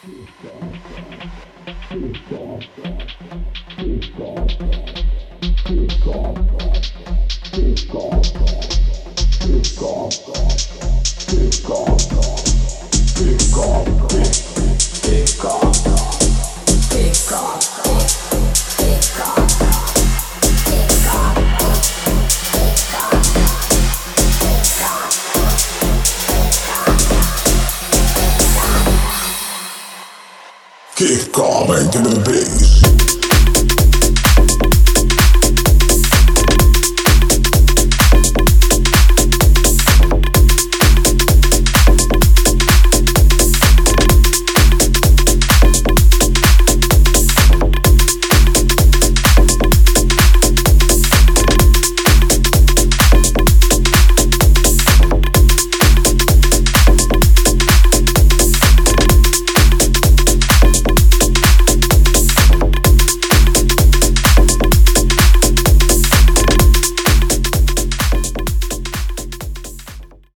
Keep coming to the base.